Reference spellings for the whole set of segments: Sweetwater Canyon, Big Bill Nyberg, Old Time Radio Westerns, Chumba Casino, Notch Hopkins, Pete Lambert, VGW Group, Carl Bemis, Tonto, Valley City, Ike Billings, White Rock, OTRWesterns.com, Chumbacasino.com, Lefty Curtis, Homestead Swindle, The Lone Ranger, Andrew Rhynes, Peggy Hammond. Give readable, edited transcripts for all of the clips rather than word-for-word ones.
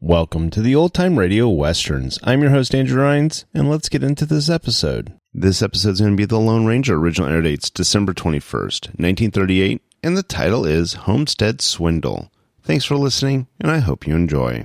Welcome to the Old Time Radio Westerns. I'm your host, Andrew Rhynes, and let's get into this episode. This episode's going to be The Lone Ranger. Original air dates December 21st, 1938, and the title is Homestead Swindle. Thanks for listening, and I hope you enjoy.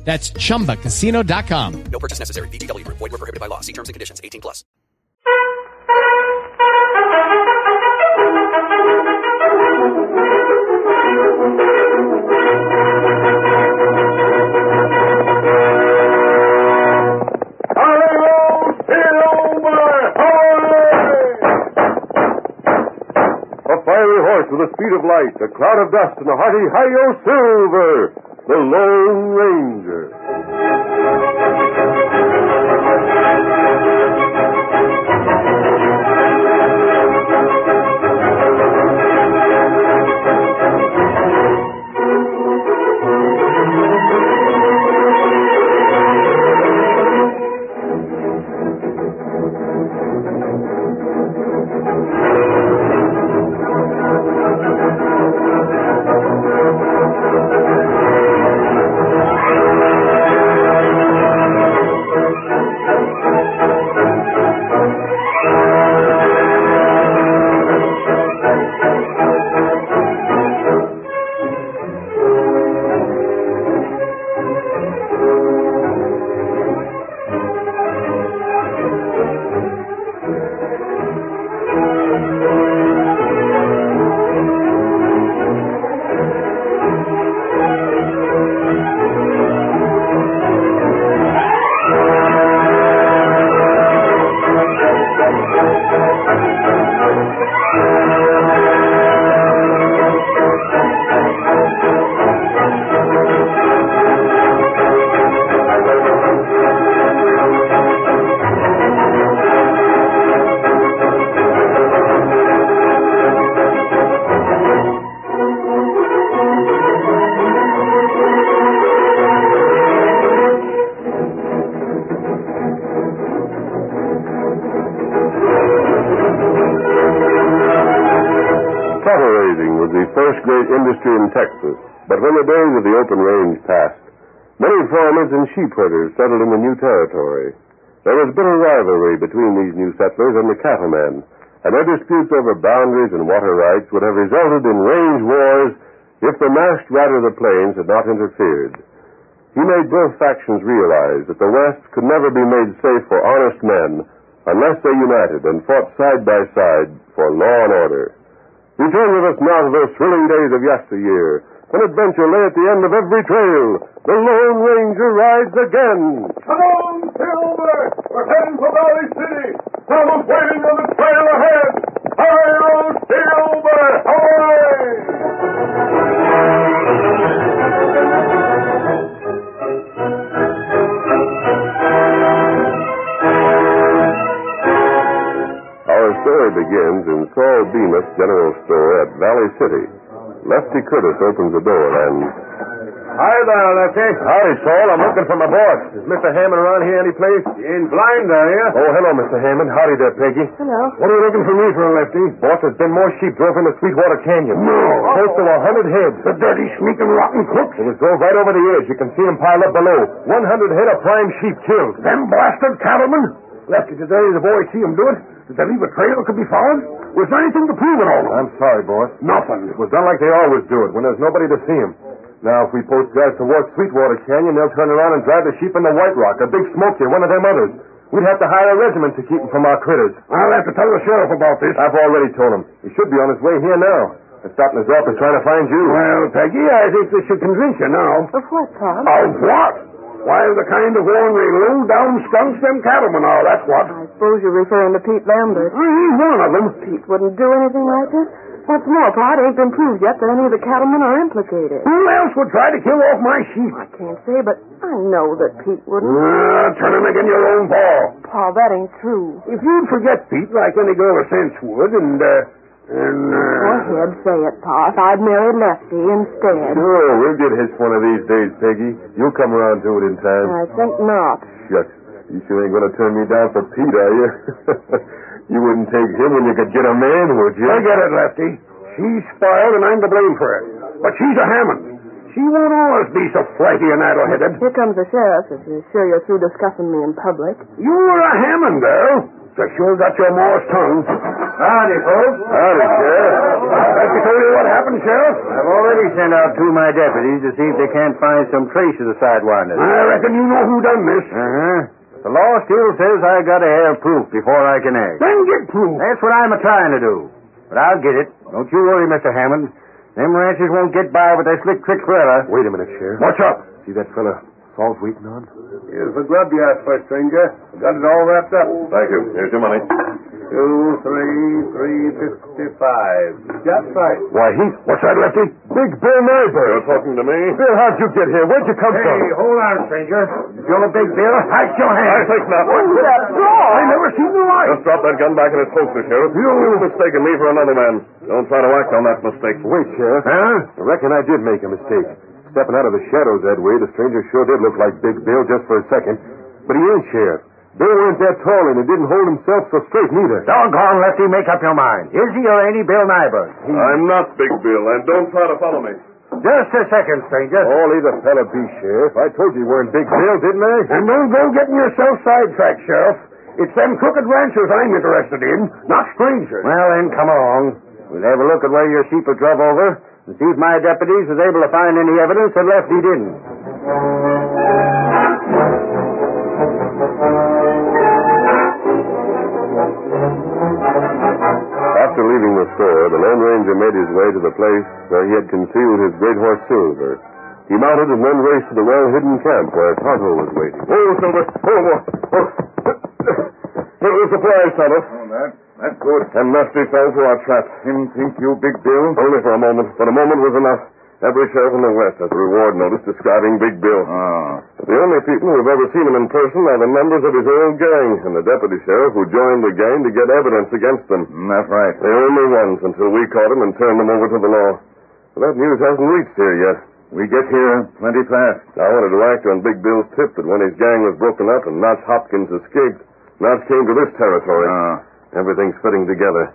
That's ChumbaCasino.com. No purchase necessary. VGW Group. Void where prohibited by law. See terms and conditions. 18 plus. A fiery horse with the speed of light, a cloud of dust, and a hearty hi-yo silver. The Lone Ranger. Industry in Texas, but when the days of the open range passed, many farmers and sheep herders settled in the new territory. There was bitter rivalry between these new settlers and the cattlemen, and their disputes over boundaries and water rights would have resulted in range wars if the masked rider of the plains had not interfered. He made both factions realize that the West could never be made safe for honest men unless they united and fought side by side for law and order. Return with us now to those thrilling days of yesteryear, when adventure lay at the end of every trail. The Lone Ranger rides again. Come on, Silver! We're heading for Valley City. Someone's waiting on the trail ahead. Hi-yo, Silver! Hi! Story begins in Carl Bemis' general store at Valley City. Lefty Curtis opens the door and... Hi there, Lefty. Howdy, Saul. I'm looking for my boss. Is Mr. Hammond around here any place? You ain't blind, are you? Oh, hello, Mr. Hammond. Howdy there, Peggy. Hello. What are you looking for me for, Lefty? Boss, there's been more sheep drove into Sweetwater Canyon. No. Close to 100 heads. The dirty, sneaking, rotten crooks. They was drove right over the edge. You can see them piled up below. 100 head of prime sheep killed. Them blasted cattlemen? Lefty, did the boy see them do it? Did they leave a trail that could be followed? Was there anything to prove at all? I'm sorry, boss. Nothing. It was done like they always do it, when there's nobody to see them. Now, if we post guys towards Sweetwater Canyon, they'll turn around and drive the sheep into White Rock, a big smoky, one of them others. We'd have to hire a regiment to keep them from our critters. I'll have to tell the sheriff about this. I've already told him. He should be on his way here now. They're stopping his office trying to find you. Well, Peggy, I think this should convince you now. Of what, Tom? Of what? Why, the kind of ornery, low-down skunks them cattlemen are, that's what. I suppose you're referring to Pete Lambert. He's one of them. Pete wouldn't do anything like this. What's more, Pat, it ain't been proved yet that any of the cattlemen are implicated. Who else would try to kill off my sheep? I can't say, but I know that Pete wouldn't. Turn him again your own paw. Paul, that ain't true. If you'd forget Pete, like any girl of sense would, Go ahead, say it, Pa. If I'd married Lefty instead. Sure, we'll get hitched one of these days, Peggy. You'll come around to it in time. I think not. Shucks. You sure ain't going to turn me down for Pete, are you? You wouldn't take him when you could get a man, would you? Forget it, Lefty. She's spoiled, and I'm to blame for it. But she's a Hammond. She won't always be so flighty and addle-headed. Here comes the sheriff, if you're sure you're through discussing me in public. You were a Hammond, girl. So sure got your Morse tongue. Howdy, folks. Howdy, Sheriff. Can't you tell me what happened, Sheriff? I've already sent out two of my deputies to see if they can't find some trace of the sidewinders. I reckon you know who done this. The law still says I gotta have proof before I can act. Then get proof. That's what I'm a-trying to do. But I'll get it. Don't you worry, Mr. Hammond. Them ranchers won't get by with their slick tricks forever. Wait a minute, Sheriff. What's up? See that fella Saul's waiting on? Here's the glove you asked for, stranger. Got it all wrapped up. Thank you. Here's your money. 233.55. Just right. Why, he... What's that, Lefty? Big Bill Nyberg. You're talking to me? Bill, how'd you get here? Where'd you come from? Hey, hold on, stranger. You're Big Bill. Hide your hand. I think not. What's that draw? I never seen the light. Just drop that gun back in its holster, Sheriff. You've mistaken me for another man. Don't try to act on that mistake. Wait, Sheriff. Huh? I reckon I did make a mistake. Stepping out of the shadows that way, the stranger sure did look like Big Bill just for a second. But he ain't, Sheriff. Bill weren't that tall, and he didn't hold himself so straight, neither. Doggone, Lefty, make up your mind. Is he or ain't he Bill Nyberg? I'm not Big Bill, and don't try to follow me. Just a second, stranger. Oh, leave the fella be, Sheriff. I told you you weren't Big Bill, didn't I? And don't go getting yourself sidetracked, Sheriff. It's them crooked ranchers I'm interested in, not strangers. Well, then, come along. We'll have a look at where your sheep are drove over and see if my deputies was able to find any evidence that Lefty didn't. After leaving the store, the Lone Ranger made his way to the place where he had concealed his great horse, Silver. He mounted and then raced to the well-hidden camp where Tonto was waiting. Oh, Silver! Oh. It was a surprise, Tonto. Oh, that's good. And Lefty fell for our trap. Him think you, Big Bill? Only for a moment, but a moment was enough. Every sheriff in the West has a reward notice describing Big Bill. Ah. But the only people who have ever seen him in person are the members of his old gang and the deputy sheriff who joined the gang to get evidence against them. That's right. The only ones until we caught him and turned him over to the law. But that news hasn't reached here yet. We get here plenty fast. I wanted to act on Big Bill's tip that when his gang was broken up and Notch Hopkins escaped, Notch came to this territory. Ah. Everything's fitting together.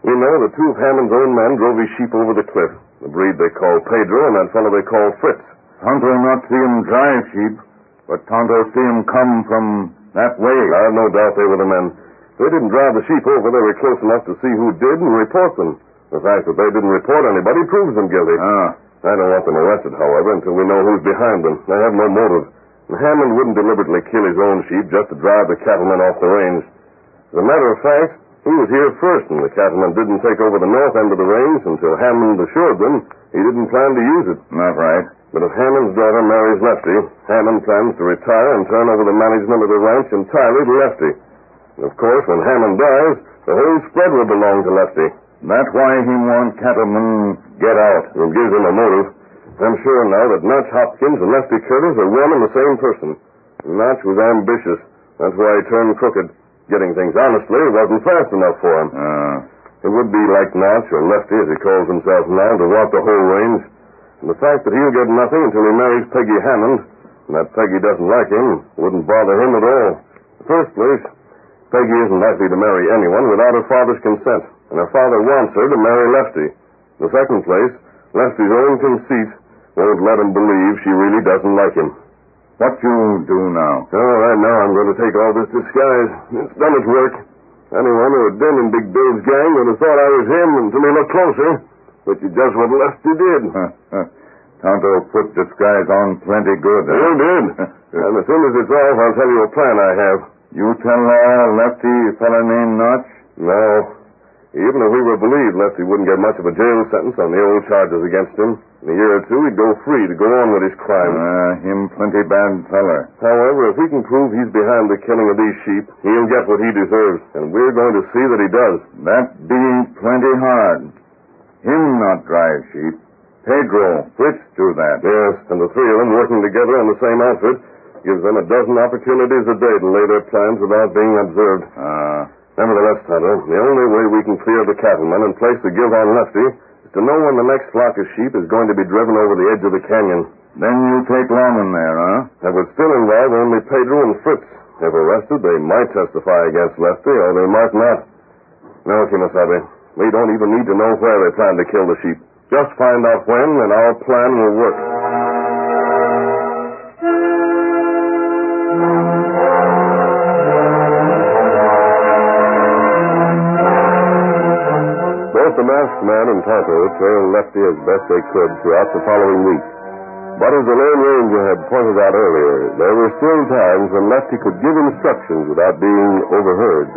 We know that two of Hammond's own men drove his sheep over the cliff. The breed they call Pedro and that fellow they call Fritz. Tonto not see him drive sheep, but Tonto see him come from that way. I've no doubt they were the men. They didn't drive the sheep over. They were close enough to see who did and report them. The fact that they didn't report anybody proves them guilty. I don't want them arrested, however, until we know who's behind them. They have no motive. And Hammond wouldn't deliberately kill his own sheep just to drive the cattlemen off the range. As a matter of fact, he was here first, and the cattlemen didn't take over the north end of the range until Hammond assured them he didn't plan to use it. Not right. But if Hammond's daughter marries Lefty, Hammond plans to retire and turn over the management of the ranch entirely to Lefty. And of course, when Hammond dies, the whole spread will belong to Lefty. That's why he wants cattlemen get out. It gives him a motive. I'm sure now that Notch Hopkins and Lefty Curtis are one and the same person. Notch was ambitious. That's why he turned crooked. Getting things honestly wasn't fast enough for him. It would be like Notch, or Lefty, as he calls himself now, to walk the whole range. And the fact that he'll get nothing until he marries Peggy Hammond, and that Peggy doesn't like him, wouldn't bother him at all. In the first place, Peggy isn't likely to marry anyone without her father's consent, and her father wants her to marry Lefty. In the second place, Lefty's own conceit won't let him believe she really doesn't like him. What you do now? Right now I'm going to take all this disguise. It's done its work. Anyone who had been in Big Bill's gang would have thought I was him until he looked closer, which is just what Lefty did. Tonto put this guy's on plenty good. You did. And as soon as it's off, I'll tell you a plan I have. You tell Lefty a fellow named Notch? No. Even if we were believed, Lefty wouldn't get much of a jail sentence on the old charges against him. In a year or two, he'd go free to go on with his crime. Him plenty bad feller. However, if we can prove he's behind the killing of these sheep, he'll get what he deserves. And we're going to see that he does. That being plenty hard. Him not drive sheep. Pedro, Fritz do that. Yes, and the three of them working together on the same outfit gives them a dozen opportunities a day to lay their plans without being observed. Nevertheless, Tonto, the only way we can clear the cattlemen and place the give on Lefty is to know when the next flock of sheep is going to be driven over the edge of the canyon. Then you take Longman there, huh? That would still involve only Pedro and Fritz. If arrested, they might testify against Lefty, or they might not. No, Kimasabe, we don't even need to know where they plan to kill the sheep. Just find out when, and our plan will work. Both the masked man and Tonto trailed Lefty as best they could throughout the following week. But as the Lone Ranger had pointed out earlier, there were still times when Lefty could give instructions without being overheard.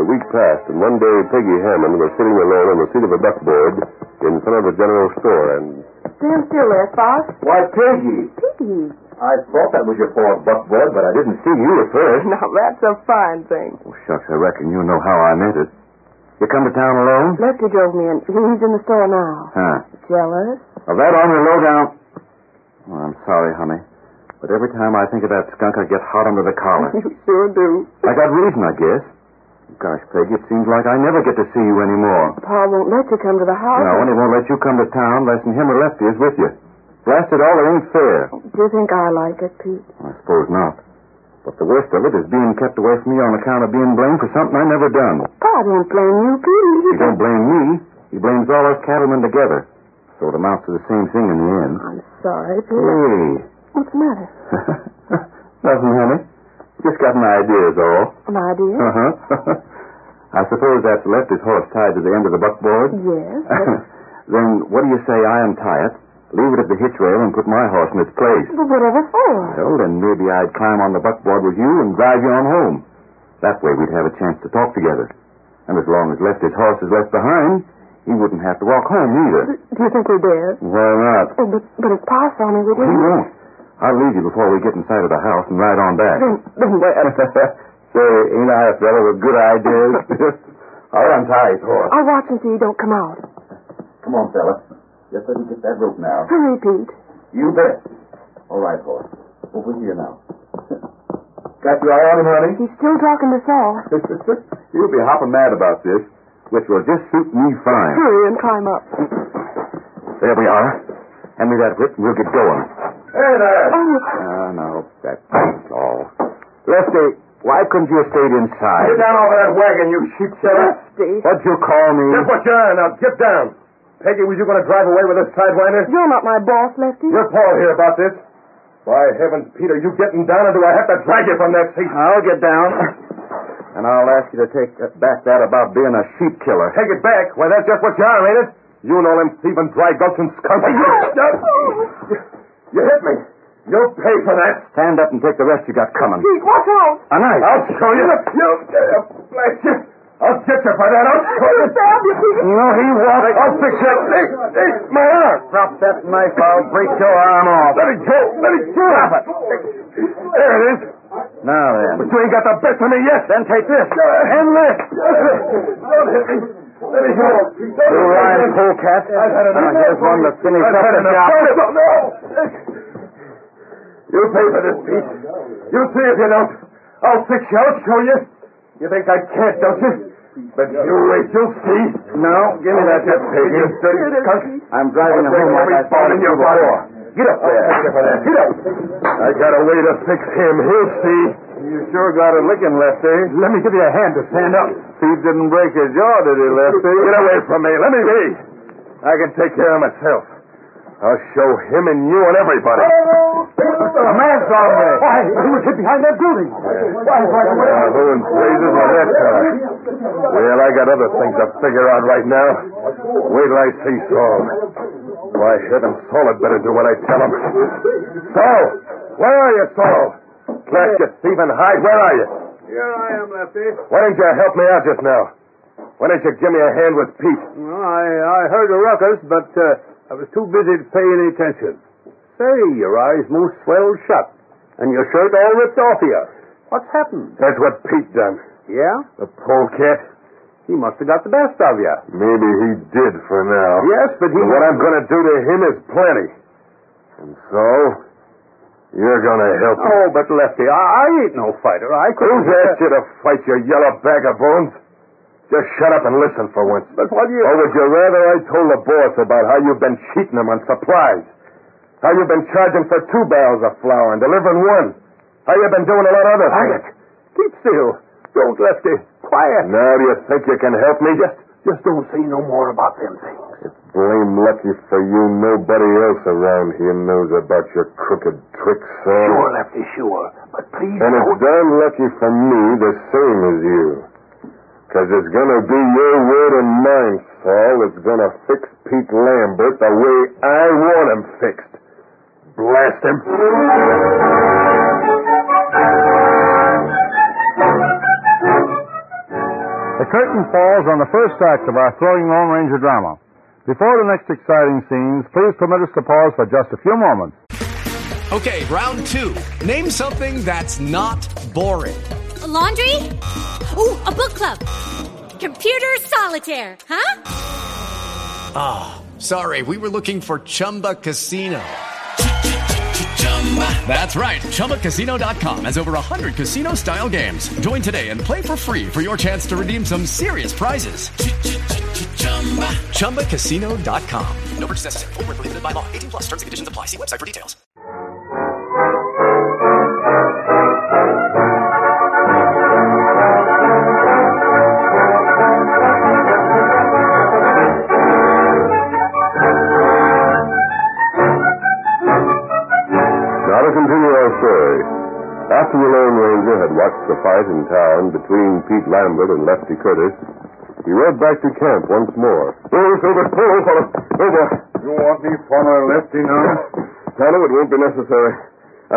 The week passed, and one day Peggy Hammond was sitting alone on the seat of a buckboard in front of the general store, and... Stand still there, Fox. Why, Peggy. Peggy. I thought that was your poor buckboard, but I didn't see you at first. Now, that's a fine thing. Oh, shucks, I reckon you know how I meant it. You come to town alone? Lefty drove me in. He's in the store now. Huh. Jealous? Of that on the low down... Oh, I'm sorry, honey, but every time I think of that skunk, I get hot under the collar. You sure do. I got reason, I guess. Gosh, Peggy, it seems like I never get to see you anymore. Pa won't let you come to the house. No, and he won't let you come to town unless him or Lefty is with you. Blast it all, it ain't fair. Do you think I like it, Pete? I suppose not. But the worst of it is being kept away from me on account of being blamed for something I never done. Pa won't blame you, Pete. He don't blame me. He blames all us cattlemen together. So it amounts to the same thing in the end. I'm sorry, Pete. Hey. What's the matter? Nothing, honey. Just got an idea is all. An idea? Uh-huh. I suppose that's Lefty's horse tied to the end of the buckboard? Yes. Then what do you say I untie it, leave it at the hitch rail, and put my horse in its place? But whatever for? Well, then maybe I'd climb on the buckboard with you and drive you on home. That way we'd have a chance to talk together. And as long as Lefty's horse is left behind, he wouldn't have to walk home either. Do you think he'd dare? Why not? Oh, but if Pa saw me, would he? He won't. I'll leave you before we get inside of the house and ride on back. Say, ain't I a fellow with good ideas? I'll untie his horse. I'll watch and see he don't come out. Come on, fella. Just let me get that rope now. Hurry, Pete. You bet. All right, horse. Over here now. Got your eye on him, honey? He's still talking to Saul. You'll be hopping mad about this, which will just suit me fine. Hurry and climb up. There we are. Hand me that whip and we'll get going. Hey there! No, that's all. Lefty, why couldn't you have stayed inside? Get down over that wagon, you sheep seller. Lefty. What'd you call me? Just what you are. Now get down. Peggy, was you going to drive away with this sidewinder? You're not my boss, Lefty. You're Paul here about this. By heavens, Peter, you getting down, or do I have to drag you from that seat? I'll get down. And I'll ask you to take back that about being a sheep killer. Take it back? Why, that's just what you are, ain't it? You know them thieving dry guts and skunks. You hit me. You'll pay for that. Stand up and take the rest you got coming. Pete, watch out. A knife. I'll show you. Blast you. I'll get you for that. I'll show you. No, he won't. I'll fix it. My arm. Drop that knife. I'll break your arm off. Let it go. Let it go. Drop it. There it is. Now then. But you ain't got the best of me yet. Then take this. And this. Don't hit me. Let me go. You lying polecat. Now here's one to finish up the job. No. You pay for this, Pete. You see if you don't. I'll fix you. I'll show you. You think I can't, don't you? But you wait. You'll see. No, give me that, Pete. You dirty skunk. I'm driving home like I thought in your body. Get up there. Get up. I got a way to fix him. He'll see. You sure got a licking, Lefty. Let me give you a hand to stand up. Steve didn't break your jaw, did he, Lefty? Get away from me. Let me be. I can take care of myself. I'll show him and you and everybody. A man's on me. Why, he was hit behind that building. Who in blazes was that guy? Well, I got other things to figure out right now. Wait till I see Saul. Why, heaven, Saul had better do what I tell him. Saul! Where are you, Saul? Clash, you thief and hide. Where are you? Here I am, Lefty. Why didn't you help me out just now? Why didn't you give me a hand with Pete? Well, I heard a ruckus, but I was too busy to pay any attention. Say, your eyes most swelled shut, and your shirt all ripped off of you. What's happened? That's what Pete done. Yeah? The polecat. He must have got the best of you. Maybe he did for now. Yes, but he... What I'm going to do to him is plenty. And so, you're going to help me. Oh, but Lefty, I ain't no fighter. I couldn't... Who's asked you to fight, your yellow bag of bones? Just shut up and listen for once. But what do you... Or would you rather I told the boss about how you've been cheating him on supplies? How you've been charging for 2 barrels of flour and delivering one. How you've been doing a lot of other things. Quiet. Keep still. Don't, Lefty. Quiet. Now, do you think you can help me? Just don't say no more about them things. It's blame lucky for you nobody else around here knows about your crooked tricks, Sam. Sure, Lefty, sure. But please and don't... And it's darn lucky for me the same as you. Because it's going to be your word and mine, Saul, that's going to fix Pete Lambert the way I want him fixed. Blast him. The curtain falls on the first act of our thrilling Lone Ranger drama. Before the next exciting scenes, please permit us to pause for just a few moments. Okay, round 2. Name something that's not boring. A laundry? Ooh, a book club. Computer solitaire, huh? Ah, oh, sorry, we were looking for Chumba Casino. That's right. Chumbacasino.com has over 100 casino-style games. Join today and play for free for your chance to redeem some serious prizes. Chumbacasino.com. No purchase necessary. Void where prohibited by law. 18+ terms and conditions apply. See website for details. After the Lone Ranger had watched the fight in town between Pete Lambert and Lefty Curtis, he rode back to camp once more. Oh, Silver, pull, fellow. Over. You want me follow Lefty now? Tonto, it won't be necessary.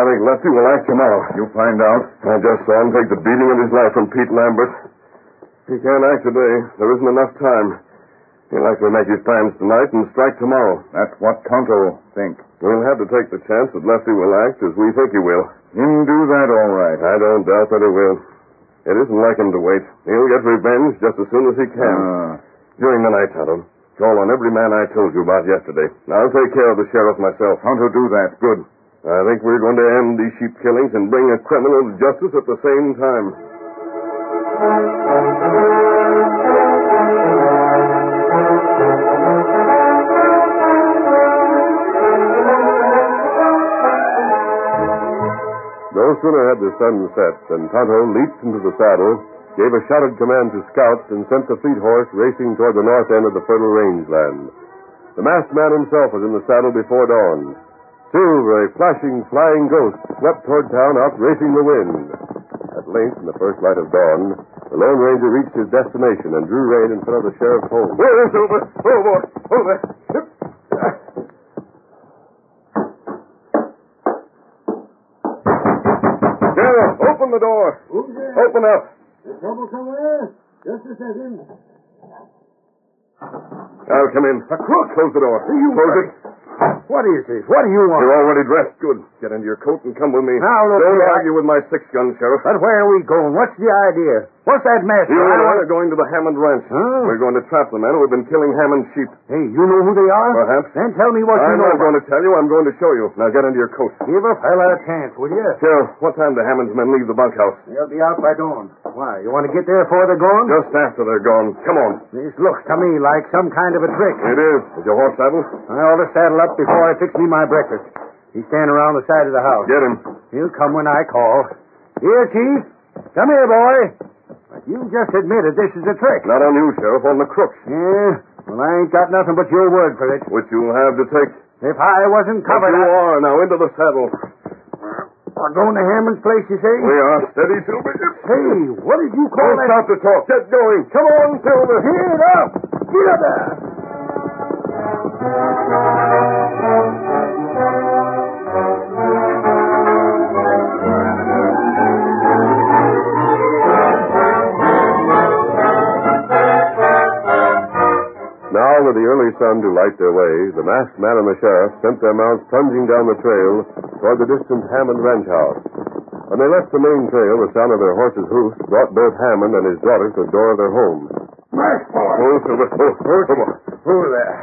I think Lefty will act him out. You find out. I just saw him take the beating of his life from Pete Lambert. He can't act today. There isn't enough time. He'll likely make his plans tonight and strike tomorrow. That's what Tonto thinks. We'll have to take the chance that Lefty will act as we think he will. Him do that all right. I don't doubt that he will. It isn't like him to wait. He'll get revenge just as soon as he can. During the night, Tonto, call on every man I told you about yesterday. I'll take care of the sheriff myself. How to do that? Good. I think we're going to end these sheep killings and bring a criminal to justice at the same time. No sooner had the sun set than Tonto leaped into the saddle, gave a shouted command to scouts, and sent the fleet horse racing toward the north end of the fertile rangeland. The masked man himself was in the saddle before dawn. Silver, a flashing, flying ghost, swept toward town, outracing the wind. At length, in the first light of dawn, the Lone Ranger reached his destination and drew rein in front of the sheriff's home. Whoa, Silver! Oh, boy! Over! Open the door. Oops, yeah. Open up. There's trouble somewhere? Just a second. I'll come in. A crook. Close the door. Close it. What is this? What do you want? You're already dressed. Good. Get into your coat and come with me. Now, look. Don't argue with my 6-gun, Sheriff. But where are we going? What's the idea? What's that mess? You and I are going to the Hammond Ranch. Huh? We're going to trap the men who've been killing Hammond sheep. Hey, you know who they are? Perhaps. Then tell me what you know. I'm not going to tell you. I'm going to show you. Now get into your coat. Give a fella a chance, will you? Sheriff, what time do Hammond's men leave the bunkhouse? They'll be out by dawn. Why? You want to get there before they're gone? Just after they're gone. Come on. This looks to me like some kind of a trick. It is. Is your horse saddled? I ought to saddle up before I fix me my breakfast. He's standing around the side of the house. Get him. He'll come when I call. Here, Chief. Come here, boy. But you just admitted this is a trick. Not on you, Sheriff, on the crooks. Yeah? Well, I ain't got nothing but your word for it. Which you'll have to take. If I wasn't covered... But you are. Now, into the saddle. We're going to Hammond's place, you say? We are. Steady, Silvertip. Hey, what did you call that? Don't stop to talk. Get going. Come on, Silver. Get up. Get up there. Now, with the early sun to light their way, the masked man and the sheriff sent their mounts plunging down the trail toward the distant Hammond ranch house. When they left the main trail, the sound of their horses' hoofs brought both Hammond and his daughter to the door of their home. Masked boy! Oh, Silver. Oh, come on. Over there.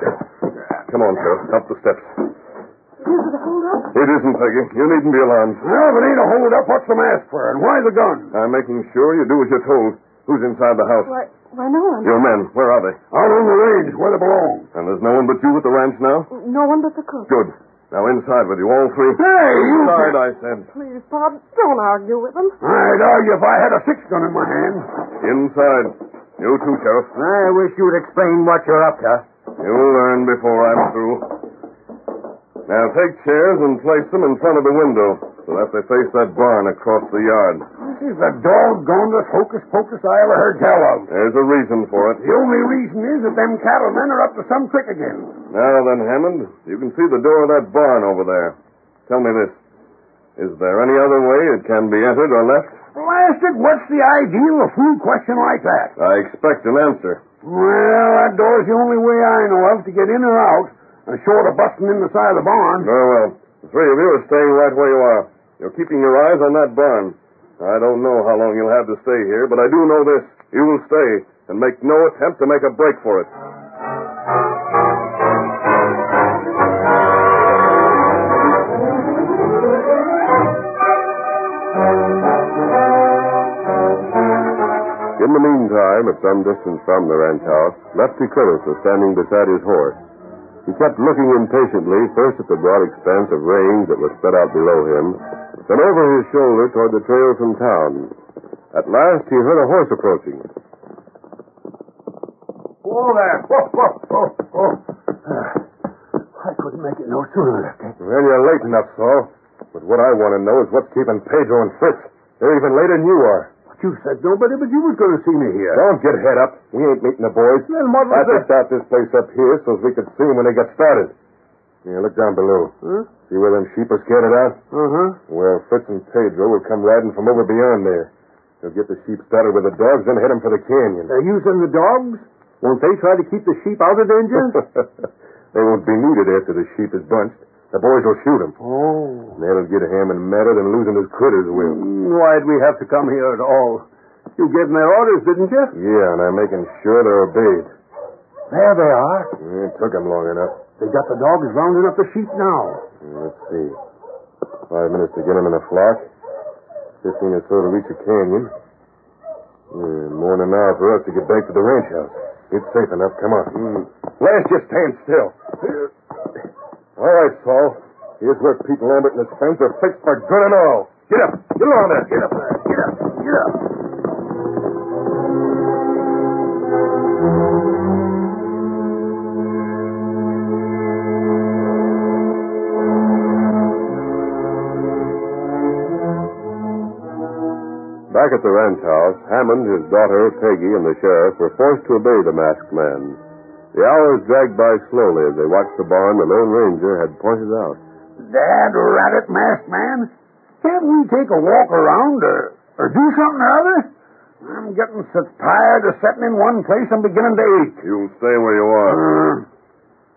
Come on, Silver. Up the steps. Is it a hold-up? It isn't, Peggy. You needn't be alarmed. No, if it ain't a hold-up, what's the mask for? And why the gun? I'm making sure you do as you're told. Who's inside the house? Why, no one. Your men, where are they? Out on the range, where they belong. And there's no one but you at the ranch now? No one but the cook. Good. Now, inside with you, all three. Hey, you... Inside, I said. Please, Bob, don't argue with them. I'd argue if I had a six-gun in my hand. Inside. You too, Sheriff. I wish you'd explain what you're up to. You'll learn before I'm through. Now, take chairs and place them in front of the window so that they face that barn across the yard. This is the doggonest hocus-pocus I ever heard tell of. There's a reason for it. The only reason is that them cattlemen are up to some trick again. Now then, Hammond, you can see the door of that barn over there. Tell me this. Is there any other way it can be entered or left? Blasted, what's the idea of a fool question like that? I expect an answer. Well, that door's the only way I know of to get in or out, short of busting in the side of the barn. Very well. The three of you are staying right where you are. You're keeping your eyes on that barn. I don't know how long you'll have to stay here, but I do know this. You will stay and make no attempt to make a break for it. In the meantime, at some distance from the ranch house, Lefty Curtis was standing beside his horse. He kept looking impatiently, first at the broad expanse of range that was spread out below him, then over his shoulder toward the trail from town. At last, he heard a horse approaching. Whoa there! Whoa, whoa, whoa, whoa. I couldn't make it no sooner, Lefty. Well, you're late enough, Saul. But what I want to know is what's keeping Pedro and Fritz. They're even later than you are. But you said nobody but you was going to see me here. Don't get head up. We ain't meeting the boys. Then what was that? I picked out this place up here so we could see them when they got started. Yeah, look down below. Huh? See where them sheep are scattered out? Uh-huh. Well, Fritz and Pedro will come riding from over beyond there. They'll get the sheep started with the dogs, then head them for the canyon. They're using the dogs? Won't they try to keep the sheep out of danger? They won't be needed after the sheep is bunched. The boys will shoot them. Oh. And that'll get Hammond madder than losing his critters will. Why'd we have to come here at all? You gave them their orders, didn't you? Yeah, and I'm making sure they're obeyed. There they are. Yeah, it took them long enough. They got the dogs rounding up the sheep now. Let's see. 5 minutes to get them in a flock. 15 or so to reach a canyon. Yeah, more than an hour for us to get back to the ranch house. It's safe enough. Come on. Lash, just stand still. All right, Saul. Here's where Pete Lambert and his friends are fixed for good and all. Get up. Get along there. Get up there. Get up. Get up. Back at the ranch house, Hammond, his daughter, Peggy, and the sheriff were forced to obey the masked man. The hours dragged by slowly as they watched the barn the Lone Ranger had pointed out. Dad, rabbit masked man, can't we take a walk around or do something or other? I'm getting so tired of sitting in one place, I'm beginning to ache. You'll stay where you are.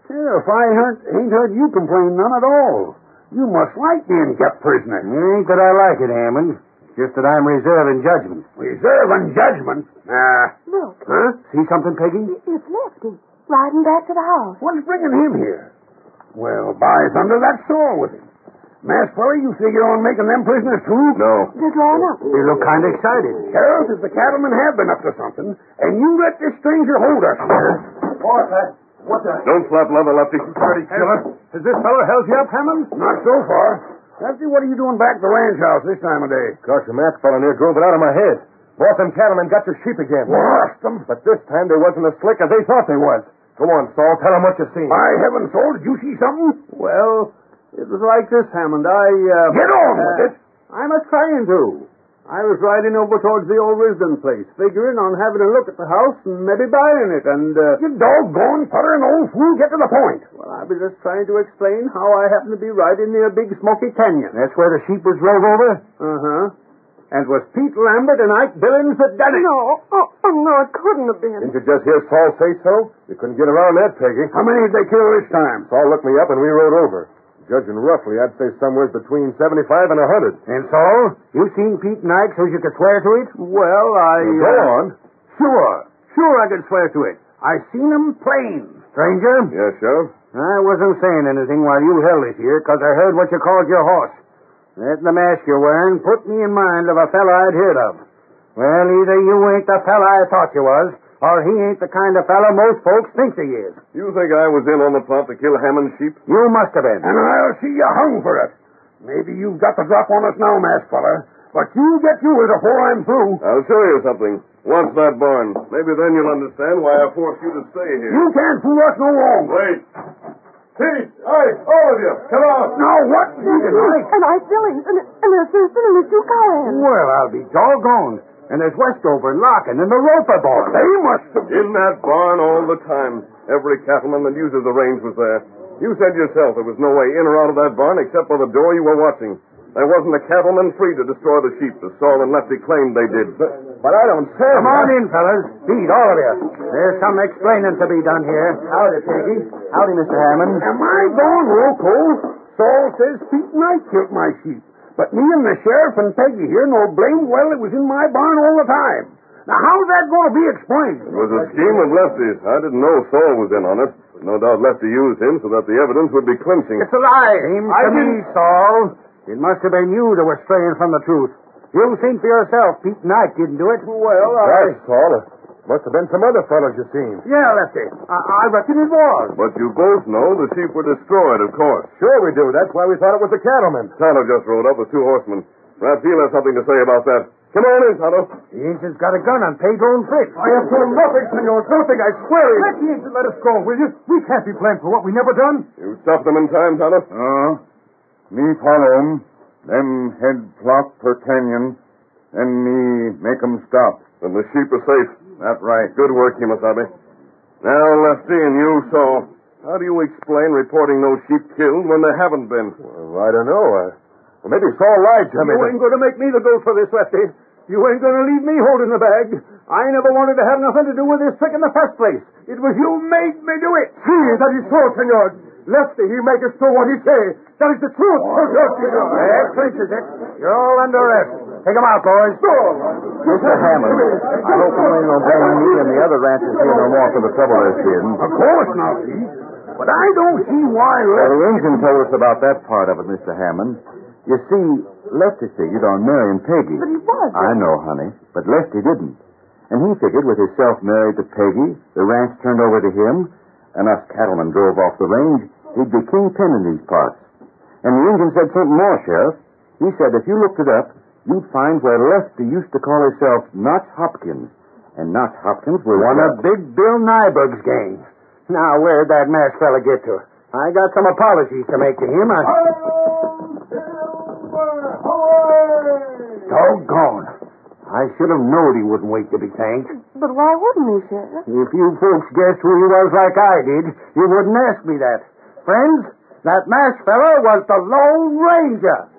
Sheriff, I ain't heard you complain none at all. You must like being kept prisoner. Ain't that I like it, Hammond. Just that I'm reserving judgment. Reserving judgment? Nah. Look. Huh? See something, Peggy? It's Lefty, riding back to the house. What's bringing him here? Well, by thunder, that's Saul with him. Masked fella, you figure on making them prisoners too? No. They're drawn up. They look kind of excited. Sheriff, if the cattlemen have been up to something, and you let this stranger hold us. What the... Don't flap leather, Lefty. Dirty killer. Has this fella held you up, Hammond? Not so far. Lefty, what are you doing back at the ranch house this time of day? Gosh, the mask fella near drove it out of my head. Bought them cattlemen got your sheep again. Lost them? But this time they wasn't as slick as they thought they was. Go on, Saul. Tell them what you seen. By heaven, Saul, did you see something? Well, it was like this, Hammond. Get on with it. I'm a trying to. I was riding over towards the old Risden place, figuring on having a look at the house and maybe buying it, and... You doggone puttering old fool, get to the point. Well, I was just trying to explain how I happened to be riding near Big Smoky Canyon. That's where the sheep was drove over? Uh-huh. And was Pete Lambert and Ike Billings that done it? No. Oh, no, it couldn't have been. Didn't you just hear Saul say so? You couldn't get around that, Peggy. How many did they kill this time? Saul looked me up and we rode over. Judging roughly, I'd say somewhere between 75 and 100. And so? You seen Pete and Ike so you could swear to it? Well, Go on. Sure I could swear to it. I seen them plain. Stranger? Yes, Sheriff? I wasn't saying anything while you held it here, because I heard what you called your horse. That and the mask you're wearing put me in mind of a fella I'd heard of. Well, either you ain't the fella I thought you was, or he ain't the kind of fellow most folks think he is. You think I was in on the plot to kill Hammond's sheep? You must have been. And I'll see you hung for it. Maybe you've got the drop on us now, masked fella. But you get yours before I'm through. I'll show you something. Watch that barn. Maybe then you'll understand why I forced you to stay here. You can't fool us no longer. Wait. Pete, Ike, all of you, come out. Now, what? And Ike Billings, and there's Thurston, and there's two Callahan. Well, I'll be doggone. And there's Westover and Larkin and the Roper boys. They must have been in that barn all the time. Every cattleman that uses the range was there. You said yourself there was no way in or out of that barn except for the door you were watching. There wasn't a cattleman free to destroy the sheep as Saul and Lefty claimed they did. But I don't say. Come on in, fellas. Feed, all of you. There's some explaining to be done here. Howdy, Peggy. Howdy, Mr. Hammond. Am I going loco? Saul says Pete and I killed my sheep. But me and the sheriff and Peggy here know blame well it was in my barn all the time. Now, how's that going to be explained? It was a scheme of Lefty's. I didn't know Saul was in on it. But no doubt Lefty used him so that the evidence would be clinching. It's a lie. Seems to me, Saul, it must have been you that were straying from the truth. You think for yourself Pete and Ike didn't do it. Well, That's Saul. Must have been some other fellows you seen. Yeah, Lefty. I reckon it was. But you both know the sheep were destroyed, of course. Sure we do. That's why we thought it was the cattlemen. Tonto just rode up with two horsemen. Perhaps he'll have something to say about that. Come on in, Tonto. The ancient's got a gun on Pedro and Fritz. I have told nothing, senor. Nothing, I swear. Let the ancient let us go, will you? We can't be blamed for what we never done. You stopped them in time, Tonto? Me follow them. Them head plot per canyon. And me make them stop. And the sheep are safe. That's right. Good work, Kimasabe. Now, Lefty, and you, Saul, how do you explain reporting those sheep killed when they haven't been? Well, I don't know. Well, maybe Saul lied to me. You ain't going to make me the goat for this, Lefty. You ain't going to leave me holding the bag. I never wanted to have nothing to do with this trick in the first place. It was you made me do it. See, that is so, senor. Lefty, he make us do what he say. That is the truth. That clinches it. You're all under arrest. Take them out, boys. Mr. Hammond, I hope you ain't going to blame me and the other ranchers here no more for the trouble there's been. Of course not, Pete. But I don't see why Lefty... Well, the engine told us about that part of it, Mr. Hammond. You see, Lefty figured on Mary and Peggy. But he was. I know, honey, but Lefty didn't. And he figured with himself married to Peggy, the ranch turned over to him, and us cattlemen drove off the range, he'd be kingpin in these parts. And the engine said something more, Sheriff. He said if you looked it up, you'd find where Lefty used to call himself Notch Hopkins. And Notch Hopkins was one of Big Bill Nyberg's gang. Now, where'd that masked fella get to? I got some apologies to make to him. Doggone. I should have known he wouldn't wait to be thanked. But why wouldn't he, Sheriff? If you folks guessed who he was like I did, you wouldn't ask me that. Friends, that masked fella was the Lone Ranger.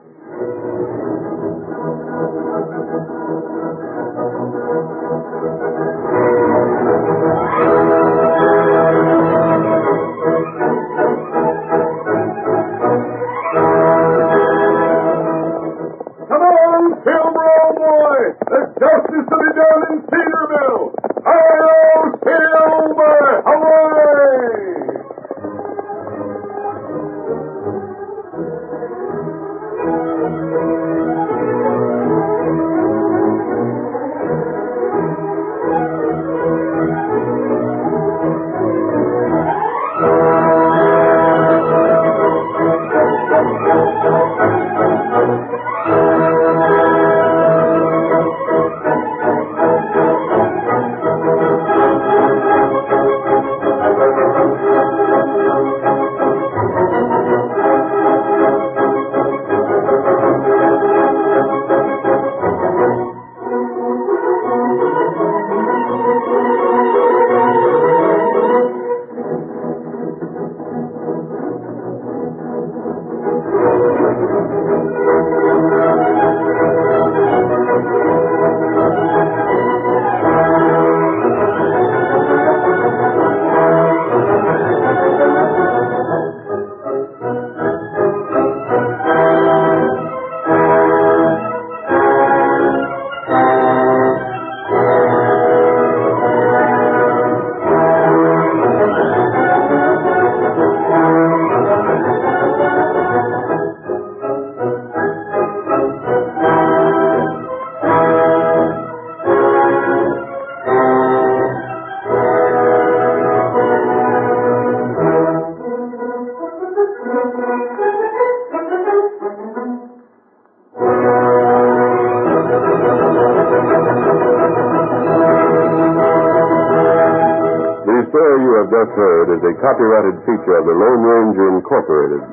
prayer you have just heard is a copyrighted feature of the Lone Ranger Incorporated.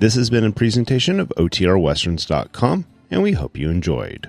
This has been a presentation of OTRWesterns.com, and we hope you enjoyed.